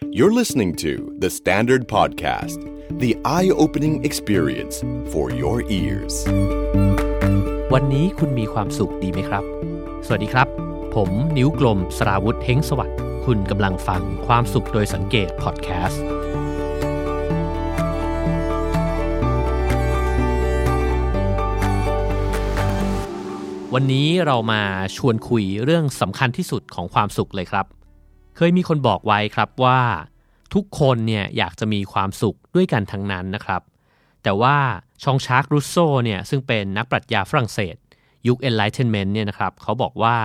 You're listening to the Standard Podcast, the eye-opening experience for your ears. วันนี้คุณมีความสุขดีไหมครับสวัสดีครับผมนิ้วกลมสราวุธเฮงสวัสดิ์คุณกำลังฟังความสุขโดยสังเกตพอดแคสต์วันนี้เรามาชวนคุยเรื่องสำคัญที่สุดของความสุขเลยครับเคยมีคนบอกไว้ครับว่าทุกคนเนี่ยอยากจะมีความสุขด้วยกันทั้งนั้นนะครับแต่ว่าชองชาร์กรูสโซเนี่ยซึ่งเป็นนักปรัชญาฝรั่งเศสยุค Enlightenment เนี่ยนะครับเขาบอกว่า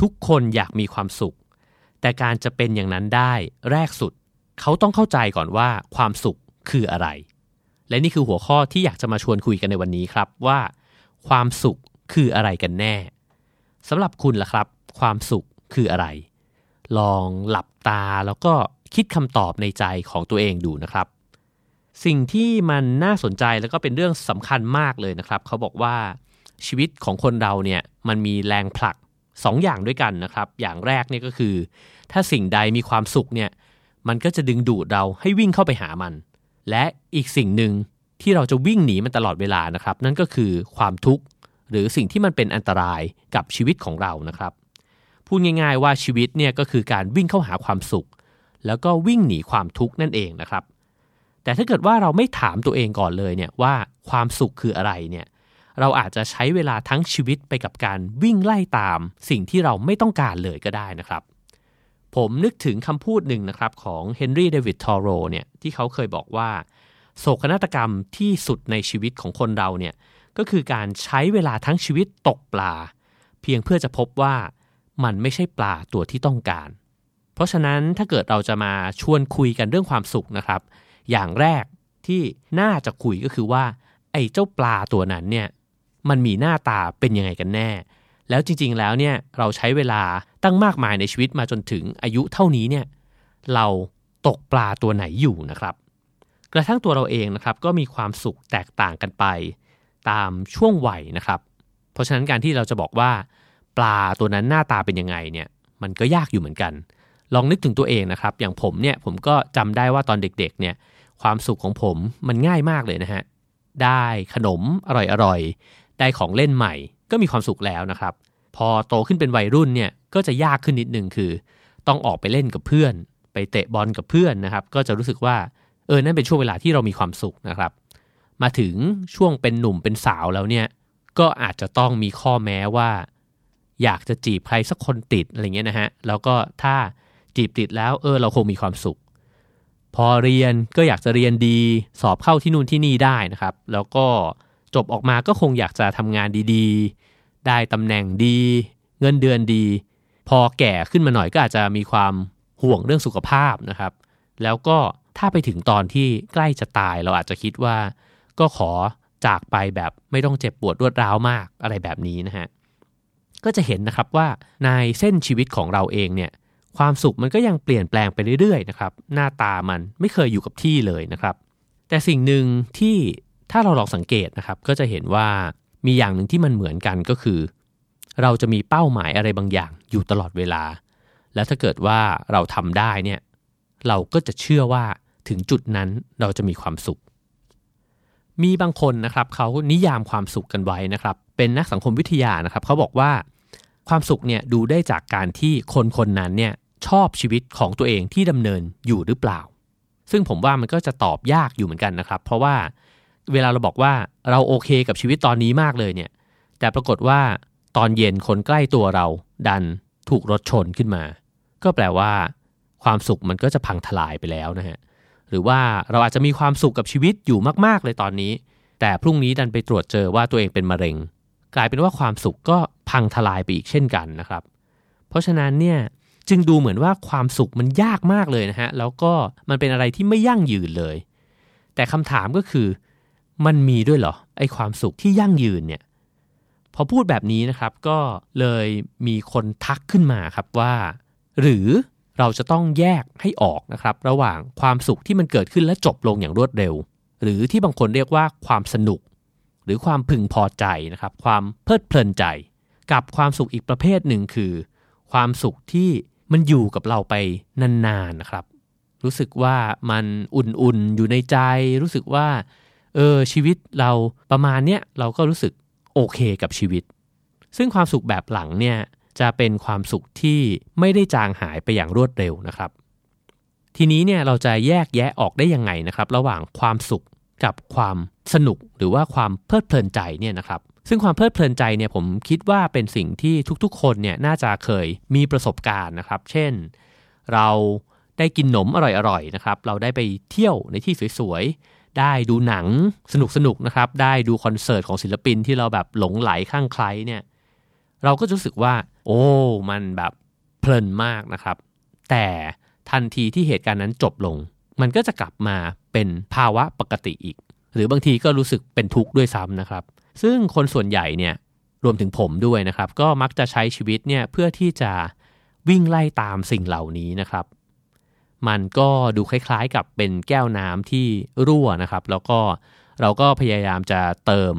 ทุกคนอยากมีความสุขแต่การจะเป็นอย่างนั้นได้แรกสุดเขาต้องเข้าใจก่อนว่าความสุขคืออะไรและนี่คือหัวข้อที่อยากจะมาชวนคุยกันในวันนี้ครับว่าความสุขคืออะไรกันแน่สำหรับคุณล่ะครับความสุขคืออะไรลองหลับตาแล้วก็คิดคำตอบในใจของตัวเองดูนะครับสิ่งที่มันน่าสนใจแล้วก็เป็นเรื่องสำคัญมากเลยนะครับเขาบอกว่าชีวิตของคนเราเนี่ยมันมีแรงผลัก2อย่างด้วยกันนะครับอย่างแรกเนี่ยก็คือถ้าสิ่งใดมีความสุขเนี่ยมันก็จะดึงดูดเราให้วิ่งเข้าไปหามันและอีกสิ่งหนึ่งที่เราจะวิ่งหนีมันตลอดเวลานะครับนั่นก็คือความทุกข์หรือสิ่งที่มันเป็นอันตรายกับชีวิตของเรานะครับพูดง่ายๆว่าชีวิตเนี่ยก็คือการวิ่งเข้าหาความสุขแล้วก็วิ่งหนีความทุกข์นั่นเองนะครับแต่ถ้าเกิดว่าเราไม่ถามตัวเองก่อนเลยเนี่ยว่าความสุขคืออะไรเนี่ยเราอาจจะใช้เวลาทั้งชีวิตไปกับการวิ่งไล่ตามสิ่งที่เราไม่ต้องการเลยก็ได้นะครับผมนึกถึงคำพูดหนึ่งนะครับของเฮนรี่เดวิดทอโรเนี่ยที่เขาเคยบอกว่าโศกนาฏกรรมที่สุดในชีวิตของคนเราเนี่ยก็คือการใช้เวลาทั้งชีวิตตกปลาเพียงเพื่อจะพบว่ามันไม่ใช่ปลาตัวที่ต้องการเพราะฉะนั้นถ้าเกิดเราจะมาชวนคุยกันเรื่องความสุขนะครับอย่างแรกที่น่าจะคุยก็คือว่าไอ้เจ้าปลาตัวนั้นเนี่ยมันมีหน้าตาเป็นยังไงกันแน่แล้วจริงๆแล้วเนี่ยเราใช้เวลาตั้งมากมายในชีวิตมาจนถึงอายุเท่านี้เนี่ยเราตกปลาตัวไหนอยู่นะครับกระทั่งตัวเราเองนะครับก็มีความสุขแตกต่างกันไปตามช่วงวัยนะครับเพราะฉะนั้นการที่เราจะบอกว่าปลาตัวนั้นหน้าตาเป็นยังไงเนี่ยมันก็ยากอยู่เหมือนกันลองนึกถึงตัวเองนะครับอย่างผมเนี่ยผมก็จำได้ว่าตอนเด็กๆเนี่ยความสุขของผมมันง่ายมากเลยนะฮะได้ขนมอร่อยๆได้ของเล่นใหม่ก็มีความสุขแล้วนะครับพอโตขึ้นเป็นวัยรุ่นเนี่ยก็จะยากขึ้นนิดนึงคือต้องออกไปเล่นกับเพื่อนไปเตะบอลกับเพื่อนนะครับก็จะรู้สึกว่านั่นเป็นช่วงเวลาที่เรามีความสุขนะครับมาถึงช่วงเป็นหนุ่มเป็นสาวแล้วเนี่ยก็อาจจะต้องมีข้อแม้ว่าอยากจะจีบใครสักคนติดอะไรเงี้ยนะฮะแล้วก็ถ้าจีบติดแล้วเราคงมีความสุขพอเรียนก็อยากจะเรียนดีสอบเข้าที่นู่นที่นี่ได้นะครับแล้วก็จบออกมาก็คงอยากจะทำงานดีๆได้ตำแหน่งดีเงินเดือนดีพอแก่ขึ้นมาหน่อยก็อาจจะมีความห่วงเรื่องสุขภาพนะครับแล้วก็ถ้าไปถึงตอนที่ใกล้จะตายเราอาจจะคิดว่าก็ขอจากไปแบบไม่ต้องเจ็บปวดรวดร้าวมากอะไรแบบนี้นะฮะก็จะเห็นนะครับว่าในเส้นชีวิตของเราเองเนี่ยความสุขมันก็ยังเปลี่ยนแปลงไปเรื่อยๆนะครับหน้าตามันไม่เคยอยู่กับที่เลยนะครับแต่สิ่งหนึ่งที่ถ้าเราลองสังเกตนะครับก็จะเห็นว่ามีอย่างหนึ่งที่มันเหมือนกันก็คือเราจะมีเป้าหมายอะไรบางอย่างอยู่ตลอดเวลาและถ้าเกิดว่าเราทำได้เนี่ยเราก็จะเชื่อว่าถึงจุดนั้นเราจะมีความสุขมีบางคนนะครับเขานิยามความสุขกันไว้นะครับเป็นนักสังคมวิทยานะครับเขาบอกว่าความสุขเนี่ยดูได้จากการที่คนๆนั้นเนี่ยชอบชีวิตของตัวเองที่ดำเนินอยู่หรือเปล่าซึ่งผมว่ามันก็จะตอบยากอยู่เหมือนกันนะครับเพราะว่าเวลาเราบอกว่าเราโอเคกับชีวิตตอนนี้มากเลยเนี่ยแต่ปรากฏว่าตอนเย็นคนใกล้ตัวเราดันถูกรถชนขึ้นมาก็แปลว่าความสุขมันก็จะพังทลายไปแล้วนะฮะหรือว่าเราอาจจะมีความสุขกับชีวิตอยู่มากๆเลยตอนนี้แต่พรุ่งนี้ดันไปตรวจเจอว่าตัวเองเป็นมะเร็งกลายเป็นว่าความสุขก็พังทลายไปอีกเช่นกันนะครับเพราะฉะนั้นเนี่ยจึงดูเหมือนว่าความสุขมันยากมากเลยนะฮะแล้วก็มันเป็นอะไรที่ไม่ยั่งยืนเลยแต่คำถามก็คือมันมีด้วยเหรอไอ้ความสุขที่ยั่งยืนเนี่ยพอพูดแบบนี้นะครับก็เลยมีคนทักขึ้นมาครับว่าหรือเราจะต้องแยกให้ออกนะครับระหว่างความสุขที่มันเกิดขึ้นและจบลงอย่างรวดเร็วหรือที่บางคนเรียกว่าความสนุกหรือความพึงพอใจนะครับความเพลิดเพลินใจกับความสุขอีกประเภทหนึ่งคือความสุขที่มันอยู่กับเราไปนานๆนะครับ รู้สึกว่ามันอุ่นๆอยู่ในใจรู้สึกว่าชีวิตเราประมาณเนี้ยเราก็รู้สึกโอเคกับชีวิตซึ่งความสุขแบบหลังเนี่ยจะเป็นความสุขที่ไม่ได้จางหายไปอย่างรวดเร็วนะครับทีนี้เนี่ยเราจะแยกแยะออกได้ยังไงนะครับระหว่างความสุขกับความสนุกหรือว่าความเพลิดเพลินใจเนี่ยนะครับซึ่งความเพลิดเพลินใจเนี่ยผมคิดว่าเป็นสิ่งที่ทุกๆคนเนี่ยน่าจะเคยมีประสบการณ์นะครับเช่นเราได้กินหนมอร่อยๆนะครับเราได้ไปเที่ยวในที่สวยๆได้ดูหนังสนุกๆนะครับได้ดูคอนเสิร์ตของศิลปินที่เราแบบหลงไหลคลั่งไคล้เนี่ยเราก็รู้สึกว่าโอ้มันแบบเพลินมากนะครับแต่ทันทีที่เหตุการณ์นั้นจบลงมันก็จะกลับมาเป็นภาวะปกติอีกหรือบางทีก็รู้สึกเป็นทุกข์ด้วยซ้ำนะครับซึ่งคนส่วนใหญ่เนี่ยรวมถึงผมด้วยนะครับก็มักจะใช้ชีวิตเนี่ยเพื่อที่จะวิ่งไล่ตามสิ่งเหล่านี้นะครับมันก็ดูคล้ายๆกับเป็นแก้วน้ำที่รั่วนะครับแล้วก็เราก็พยายามจะเติม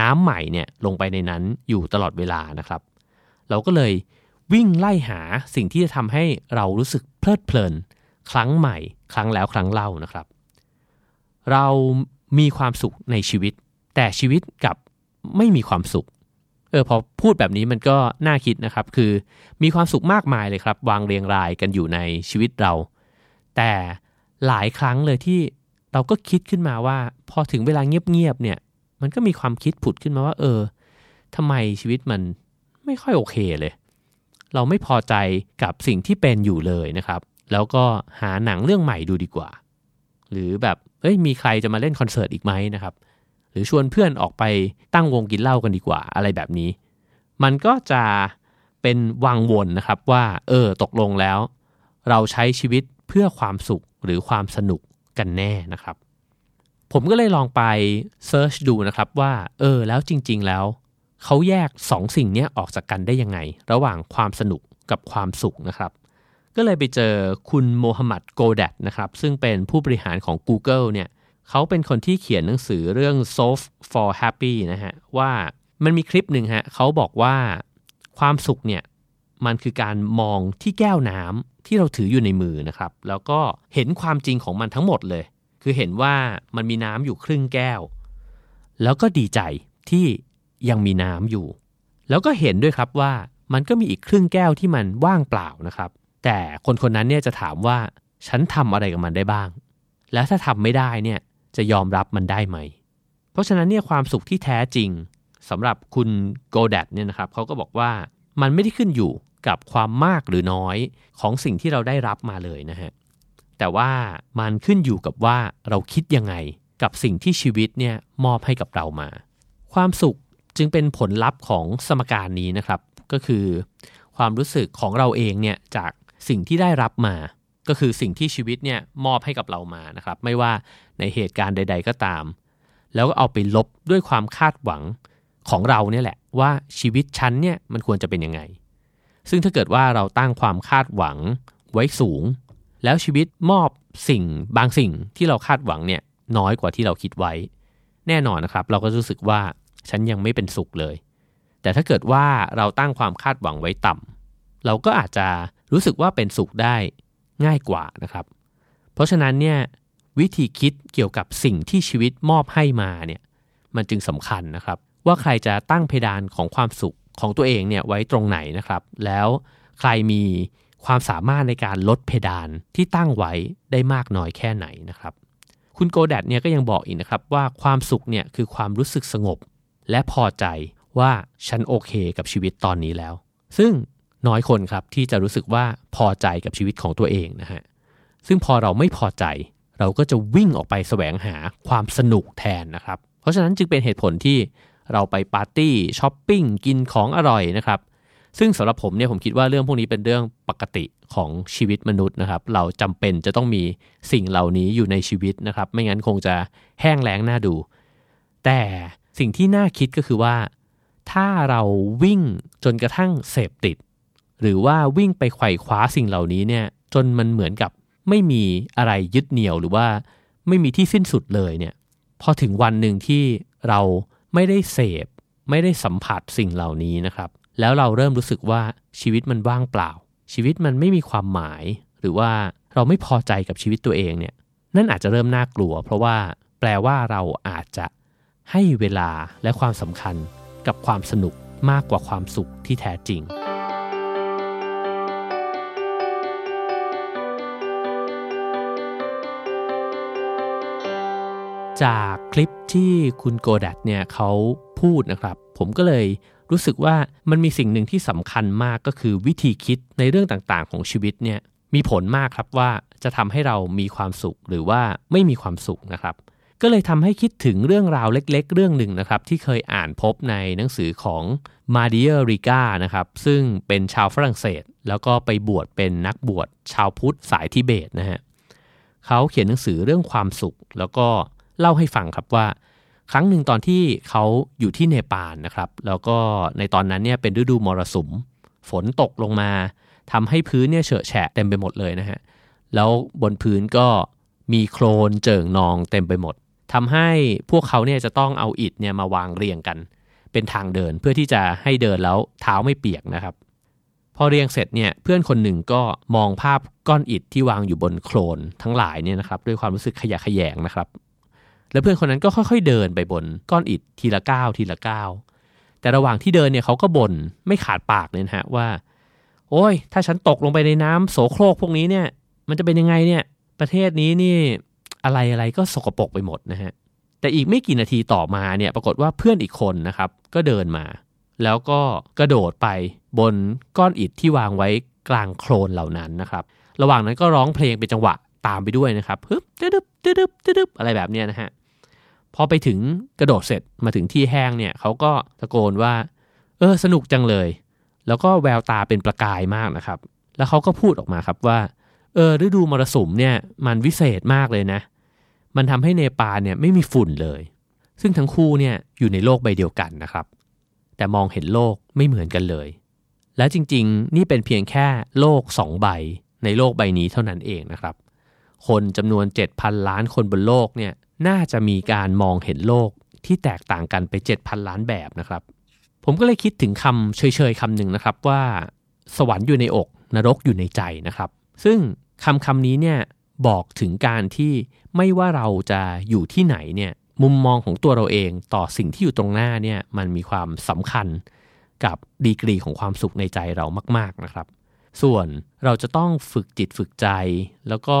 น้ำใหม่เนี่ยลงไปในนั้นอยู่ตลอดเวลานะครับเราก็เลยวิ่งไล่หาสิ่งที่จะทำให้เรารู้สึกเพลิดเพลินครั้งใหม่ครั้งแล้วครั้งเล่านะครับเรามีความสุขในชีวิตแต่ชีวิตกับไม่มีความสุขพอพูดแบบนี้มันก็น่าคิดนะครับคือมีความสุขมากมายเลยครับวางเรียงรายกันอยู่ในชีวิตเราแต่หลายครั้งเลยที่เราก็คิดขึ้นมาว่าพอถึงเวลาเงียบๆเนี่ยมันก็มีความคิดผุดขึ้นมาว่าทำไมชีวิตมันไม่ค่อยโอเคเลยเราไม่พอใจกับสิ่งที่เป็นอยู่เลยนะครับแล้วก็หาหนังเรื่องใหม่ดูดีกว่าหรือแบบมีใครจะมาเล่นคอนเสิร์ตอีกไหมนะครับหรือชวนเพื่อนออกไปตั้งวงกินเหล้ากันดีกว่าอะไรแบบนี้มันก็จะเป็นวังวนนะครับว่าตกลงแล้วเราใช้ชีวิตเพื่อความสุขหรือความสนุกกันแน่นะครับผมก็เลยลองไปเซิร์ชดูนะครับว่าแล้วจริงๆแล้วเขาแยก2 สิ่งนี้ออกจากกันได้ยังไงระหว่างความสนุกกับความสุขนะครับก็เลยไปเจอคุณโมฮัมหมัดโกแดดนะครับซึ่งเป็นผู้บริหารของ Google เนี่ยเขาเป็นคนที่เขียนหนังสือเรื่อง Solve for Happy นะฮะว่ามันมีคลิปหนึ่งฮะเขาบอกว่าความสุขเนี่ยมันคือการมองที่แก้วน้ำที่เราถืออยู่ในมือนะครับแล้วก็เห็นความจริงของมันทั้งหมดเลยคือเห็นว่ามันมีน้ำอยู่ครึ่งแก้วแล้วก็ดีใจที่ยังมีน้ำอยู่แล้วก็เห็นด้วยครับว่ามันก็มีอีกครึ่งแก้วที่มันว่างเปล่านะครับแต่คนๆนั้นเนี่ยจะถามว่าฉันทำอะไรกับมันได้บ้างแล้วถ้าทำไม่ได้เนี่ยจะยอมรับมันได้ไหมเพราะฉะนั้นเนี่ยความสุขที่แท้จริงสำหรับคุณโกแดดเนี่ยนะครับเขาก็บอกว่ามันไม่ได้ขึ้นอยู่กับความมากหรือน้อยของสิ่งที่เราได้รับมาเลยนะฮะแต่ว่ามันขึ้นอยู่กับว่าเราคิดยังไงกับสิ่งที่ชีวิตเนี่ยมอบให้กับเรามาความสุขจึงเป็นผลลัพธ์ของสมการนี้นะครับก็คือความรู้สึกของเราเองเนี่ยจากสิ่งที่ได้รับมาก็คือสิ่งที่ชีวิตเนี่ยมอบให้กับเรามานะครับไม่ว่าในเหตุการณ์ใดๆก็ตามแล้วก็เอาไปลบด้วยความคาดหวังของเราเนี่ยแหละว่าชีวิตฉันเนี่ยมันควรจะเป็นยังไงซึ่งถ้าเกิดว่าเราตั้งความคาดหวังไว้สูงแล้วชีวิตมอบสิ่งบางสิ่งที่เราคาดหวังเนี่ยน้อยกว่าที่เราคิดไว้แน่นอนนะครับเราก็รู้สึกว่าฉันยังไม่เป็นสุขเลยแต่ถ้าเกิดว่าเราตั้งความคาดหวังไว้ต่ำเราก็อาจจะรู้สึกว่าเป็นสุขได้ง่ายกว่านะครับเพราะฉะนั้นเนี่ยวิธีคิดเกี่ยวกับสิ่งที่ชีวิตมอบให้มาเนี่ยมันจึงสำคัญนะครับว่าใครจะตั้งเพดานของความสุขของตัวเองเนี่ยไว้ตรงไหนนะครับแล้วใครมีความสามารถในการลดเพดานที่ตั้งไว้ได้มากน้อยแค่ไหนนะครับคุณโกแดดเนี่ยก็ยังบอกอีกนะครับว่าความสุขเนี่ยคือความรู้สึกสงบและพอใจว่าฉันโอเคกับชีวิตตอนนี้แล้วซึ่งน้อยคนครับที่จะรู้สึกว่าพอใจกับชีวิตของตัวเองนะฮะซึ่งพอเราไม่พอใจเราก็จะวิ่งออกไปแสวงหาความสนุกแทนนะครับเพราะฉะนั้นจึงเป็นเหตุผลที่เราไปปาร์ตี้ช้อปปิ้งกินของอร่อยนะครับซึ่งสำหรับผมเนี่ยผมคิดว่าเรื่องพวกนี้เป็นเรื่องปกติของชีวิตมนุษย์นะครับเราจำเป็นจะต้องมีสิ่งเหล่านี้อยู่ในชีวิตนะครับไม่งั้นคงจะแห้งแล้งน่าดูแต่สิ่งที่น่าคิดก็คือว่าถ้าเราวิ่งจนกระทั่งเสพติดหรือว่าวิ่งไปไขว่คว้าสิ่งเหล่านี้เนี่ยจนมันเหมือนกับไม่มีอะไรยึดเหนี่ยวหรือว่าไม่มีที่สิ้นสุดเลยเนี่ยพอถึงวันหนึ่งที่เราไม่ได้เสพไม่ได้สัมผัสสิ่งเหล่านี้นะครับแล้วเราเริ่มรู้สึกว่าชีวิตมันว่างเปล่าชีวิตมันไม่มีความหมายหรือว่า เราไม่พอใจกับชีวิตตัวเองเนี่ยนั่นอาจจะเริ่มน่ากลัวเพราะว่าแปลว่าเราอาจจะให้เวลาและความสำคัญกับความสนุกมากกว่าความสุขที่แท้จริงจากคลิปที่คุณโกดัตเนี่ยเขาพูดนะครับผมก็เลยรู้สึกว่ามันมีสิ่งหนึ่งที่สำคัญมากก็คือวิธีคิดในเรื่องต่างๆของชีวิตเนี่ยมีผลมากครับว่าจะทำให้เรามีความสุขหรือว่าไม่มีความสุขนะครับก็เลยทำให้คิดถึงเรื่องราวเล็กๆเรื่องหนึ่งนะครับที่เคยอ่านพบในหนังสือของมาเดียริก้านะครับซึ่งเป็นชาวฝรั่งเศสแล้วก็ไปบวชเป็นนักบวชชาวพุทธสายทิเบตนะฮะเขาเขียนหนังสือเรื่องความสุขแล้วก็เล่าให้ฟังครับว่าครั้งหนึ่งตอนที่เขาอยู่ที่เนปาลนะครับแล้วก็ในตอนนั้นเนี่ยเป็นฤดูมรสุมฝนตกลงมาทำให้พื้นเนี่ยเฉอะแฉะเต็มไปหมดเลยนะฮะแล้วบนพื้นก็มีโคลนเจิ่งนองเต็มไปหมดทำให้พวกเขาเนี่ยจะต้องเอาอิฐเนี่ยมาวางเรียงกันเป็นทางเดินเพื่อที่จะให้เดินแล้วเท้าไม่เปียกนะครับพอเรียงเสร็จเนี่ยเพื่อนคนหนึ่งก็มองภาพก้อนอิฐที่วางอยู่บนโคลนทั้งหลายเนี่ยนะครับด้วยความรู้สึกขยะแขยงนะครับแล้วเพื่อนคนนั้นก็ค่อยๆเดินไปบนก้อนอิฐทีละก้าวทีละก้าวแต่ระหว่างที่เดินเนี่ยเขาก็บ่นไม่ขาดปากเลยนะฮะว่าโอ้ยถ้าฉันตกลงไปในน้ำโสโครกพวกนี้เนี่ยมันจะเป็นยังไงเนี่ยประเทศนี้นี่อะไรๆก็สกปรกไปหมดนะฮะแต่อีกไม่กี่นาทีต่อมาเนี่ยปรากฏว่าเพื่อนอีกคนนะครับก็เดินมาแล้วก็กระโดดไปบนก้อนอิฐที่วางไว้กลางโคลนเหล่านั้นนะครับระหว่างนั้นก็ร้องเพลงเป็นจังหวะตามไปด้วยนะครับฮึบตึ๊บตึ๊บตึ๊บอะไรแบบเนี้ยนะฮะพอไปถึงกระโดดเสร็จมาถึงที่แห้งเนี่ยเขาก็ตะโกนว่าสนุกจังเลยแล้วก็แววตาเป็นประกายมากนะครับแล้วเขาก็พูดออกมาครับว่าฤดูมรสุมเนี่ยมันวิเศษมากเลยนะมันทำให้เนปาลเนี่ยไม่มีฝุ่นเลยซึ่งทั้งคู่เนี่ยอยู่ในโลกใบเดียวกันนะครับแต่มองเห็นโลกไม่เหมือนกันเลยและจริงๆนี่เป็นเพียงแค่โลก2ใบในโลกใบนี้เท่านั้นเองนะครับคนจำนวน 7,000 ล้านคนบนโลกเนี่ยน่าจะมีการมองเห็นโลกที่แตกต่างกันไป 7,000 ล้านแบบนะครับผมก็เลยคิดถึงคำเฉยๆคำหนึ่งนะครับว่าสวรรค์อยู่ในอกนรกอยู่ในใจนะครับซึ่งคำนี้เนี่ยบอกถึงการที่ไม่ว่าเราจะอยู่ที่ไหนเนี่ยมุมมองของตัวเราเองต่อสิ่งที่อยู่ตรงหน้าเนี่ยมันมีความสำคัญกับดีกรีของความสุขในใจเรามากๆนะครับส่วนเราจะต้องฝึกจิตฝึกใจแล้วก็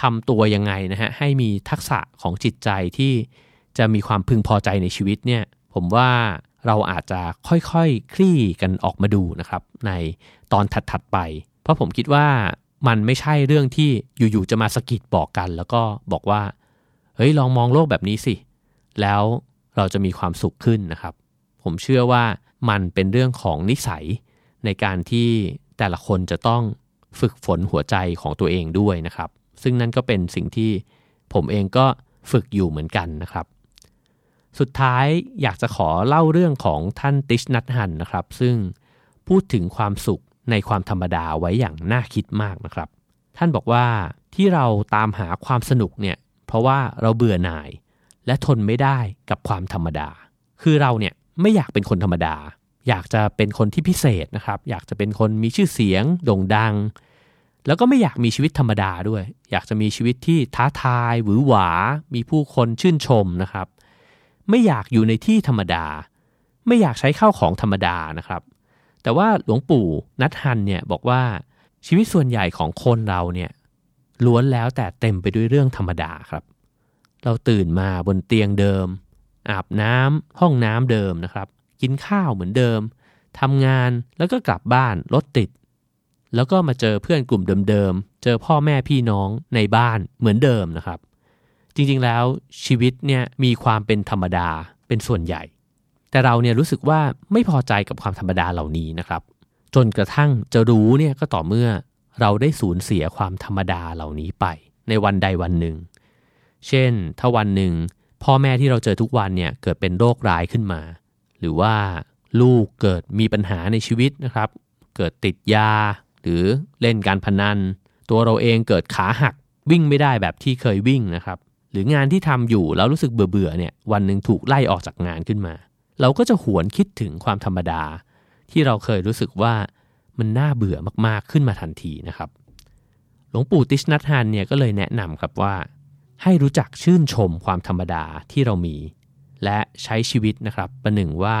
ทำตัวยังไงนะฮะให้มีทักษะของจิตใจที่จะมีความพึงพอใจในชีวิตเนี่ยผมว่าเราอาจจะค่อยๆ คลี่กันออกมาดูนะครับในตอนถัดๆไปเพราะผมคิดว่ามันไม่ใช่เรื่องที่อยู่ๆจะมาสะกิดบอกกันแล้วก็บอกว่าเฮ้ยลองมองโลกแบบนี้สิแล้วเราจะมีความสุขขึ้นนะครับผมเชื่อว่ามันเป็นเรื่องของนิสัยในการที่แต่ละคนจะต้องฝึกฝนหัวใจของตัวเองด้วยนะครับซึ่งนั่นก็เป็นสิ่งที่ผมเองก็ฝึกอยู่เหมือนกันนะครับสุดท้ายอยากจะขอเล่าเรื่องของท่านติชนัทฮันนะครับซึ่งพูดถึงความสุขในความธรรมดาไว้อย่างน่าคิดมากนะครับท่านบอกว่าที่เราตามหาความสนุกเนี่ยเพราะว่าเราเบื่อหน่ายและทนไม่ได้กับความธรรมดาคือเราเนี่ยไม่อยากเป็นคนธรรมดาอยากจะเป็นคนที่พิเศษนะครับอยากจะเป็นคนมีชื่อเสียงโด่งดังแล้วก็ไม่อยากมีชีวิตธรรมดาด้วยอยากจะมีชีวิตที่ท้าทายหวือหวามีผู้คนชื่นชมนะครับไม่อยากอยู่ในที่ธรรมดาไม่อยากใช้ข้าวของธรรมดานะครับแต่ว่าหลวงปู่นัทฮันเนี่ยบอกว่าชีวิตส่วนใหญ่ของคนเราเนี่ยล้วนแล้วแต่เต็มไปด้วยเรื่องธรรมดาครับเราตื่นมาบนเตียงเดิมอาบน้ำห้องน้ำเดิมนะครับกินข้าวเหมือนเดิมทำงานแล้วก็กลับบ้านรถติดแล้วก็มาเจอเพื่อนกลุ่มเดิมๆเจอพ่อแม่พี่น้องในบ้านเหมือนเดิมนะครับจริงๆแล้วชีวิตเนี่ยมีความเป็นธรรมดาเป็นส่วนใหญ่แต่เราเนี่ยรู้สึกว่าไม่พอใจกับความธรรมดาเหล่านี้นะครับจนกระทั่งจะรู้เนี่ยก็ต่อเมื่อเราได้สูญเสียความธรรมดาเหล่านี้ไปในวันใดวันหนึ่งเช่นถ้าวันหนึ่งพ่อแม่ที่เราเจอทุกวันเนี่ยเกิดเป็นโรคร้ายขึ้นมาหรือว่าลูกเกิดมีปัญหาในชีวิตนะครับเกิดติดยาหรือเล่นการพนันตัวเราเองเกิดขาหักวิ่งไม่ได้แบบที่เคยวิ่งนะครับหรืองานที่ทำอยู่แล้วรู้สึกเบื่อๆเนี่ยวันหนึ่งถูกไล่ออกจากงานขึ้นมาเราก็จะหวนคิดถึงความธรรมดาที่เราเคยรู้สึกว่ามันน่าเบื่อมากๆขึ้นมาทันทีนะครับหล หลวงปู่ติชนัทฮานเนี่ยก็เลยแนะนำครับว่าให้รู้จักชื่นชมความธรรมดาที่เรามีและใช้ชีวิตนะครับประหนึ่งว่า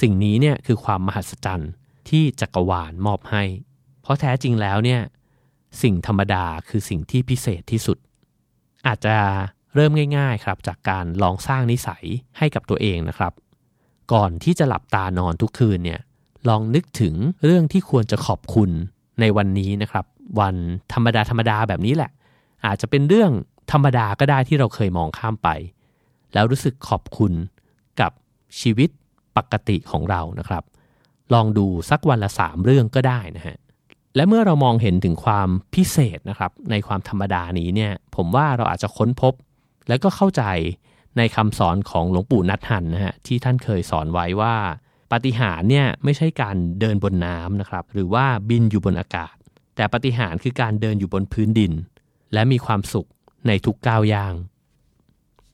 สิ่งนี้เนี่ยคือความมหัศจรรย์ที่จักรวาลมอบให้เพราะแท้จริงแล้วเนี่ยสิ่งธรรมดาคือสิ่งที่พิเศษที่สุดอาจจะเริ่มง่ายๆครับจากการลองสร้างนิสัยให้กับตัวเองนะครับก่อนที่จะหลับตานอนทุกคืนเนี่ยลองนึกถึงเรื่องที่ควรจะขอบคุณในวันนี้นะครับวันธรรมดาธรรมดาแบบนี้แหละอาจจะเป็นเรื่องธรรมดาก็ได้ที่เราเคยมองข้ามไปแล้วรู้สึกขอบคุณกับชีวิตปกติของเรานะครับลองดูสักวันละ3เรื่องก็ได้นะฮะและเมื่อเรามองเห็นถึงความพิเศษนะครับในความธรรมดานี้เนี่ยผมว่าเราอาจจะค้นพบและก็เข้าใจในคำสอนของหลวงปู่นัทหันนะฮะที่ท่านเคยสอนไว้ว่าปาฏิหาริย์เนี่ยไม่ใช่การเดินบนน้ำนะครับหรือว่าบินอยู่บนอากาศแต่ปาฏิหาริย์คือการเดินอยู่บนพื้นดินและมีความสุขในทุกก้าวย่าง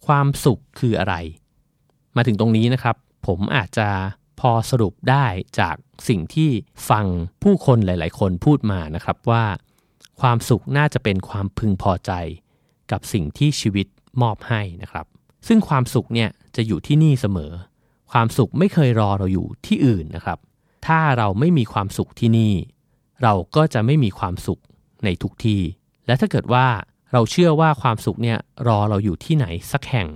ความสุขคืออะไรมาถึงตรงนี้นะครับผมอาจจะพอสรุปได้จากสิ่งที่ฟังผู้คนหลายๆคนพูดมานะครับว่าความสุขน่าจะเป็นความพึงพอใจกับสิ่งที่ชีวิตมอบให้นะครับซึ่งความสุขเนี่ยจะอยู่ที่นี่เสมอความสุขไม่เคยรอเราอยู่ที่อื่นนะครับถ้าเราไม่มีความสุขที่นี่เราก็จะไม่มีความสุขในทุกที่และถ้าเกิดว่าเราเชื่อว่าความสุขเนี่ยรอเราอยู่ที่ไหนสักแห่ง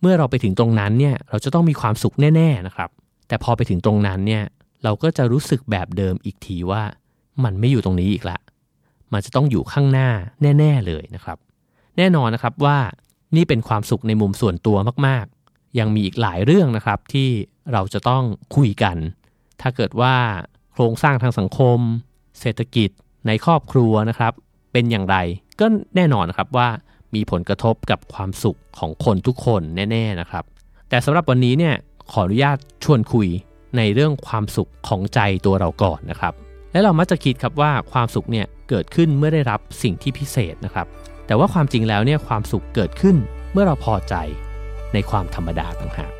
เมื่อเราไปถึงตรงนั้นเนี่ยเราจะต้องมีความสุขแน่ๆนะครับแต่พอไปถึงตรงนั้นเนี่ยเราก็จะรู้สึกแบบเดิมอีกทีว่ามันไม่อยู่ตรงนี้อีกละมันจะต้องอยู่ข้างหน้าแน่ๆเลยนะครับแน่นอนนะครับว่านี่เป็นความสุขในมุมส่วนตัวมากๆยังมีอีกหลายเรื่องนะครับที่เราจะต้องคุยกันถ้าเกิดว่าโครงสร้างทางสังคมเศรษฐกิจในครอบครัวนะครับเป็นอย่างไรก็แน่นอนนะครับว่ามีผลกระทบกับความสุขของคนทุกคนแน่ๆนะครับแต่สำหรับวันนี้เนี่ยขออนุญาตชวนคุยในเรื่องความสุขของใจตัวเราก่อนนะครับและเรามักจะคิดครับว่าความสุขเนี่ยเกิดขึ้นเมื่อได้รับสิ่งที่พิเศษนะครับแต่ว่าความจริงแล้วเนี่ยความสุขเกิดขึ้นเมื่อเราพอใจในความธรรมดาต่างหาก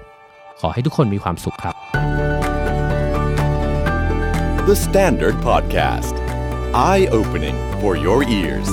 ขอให้ทุกคนมีความสุขครับ The Standard Podcast Eye Opening for Your Ears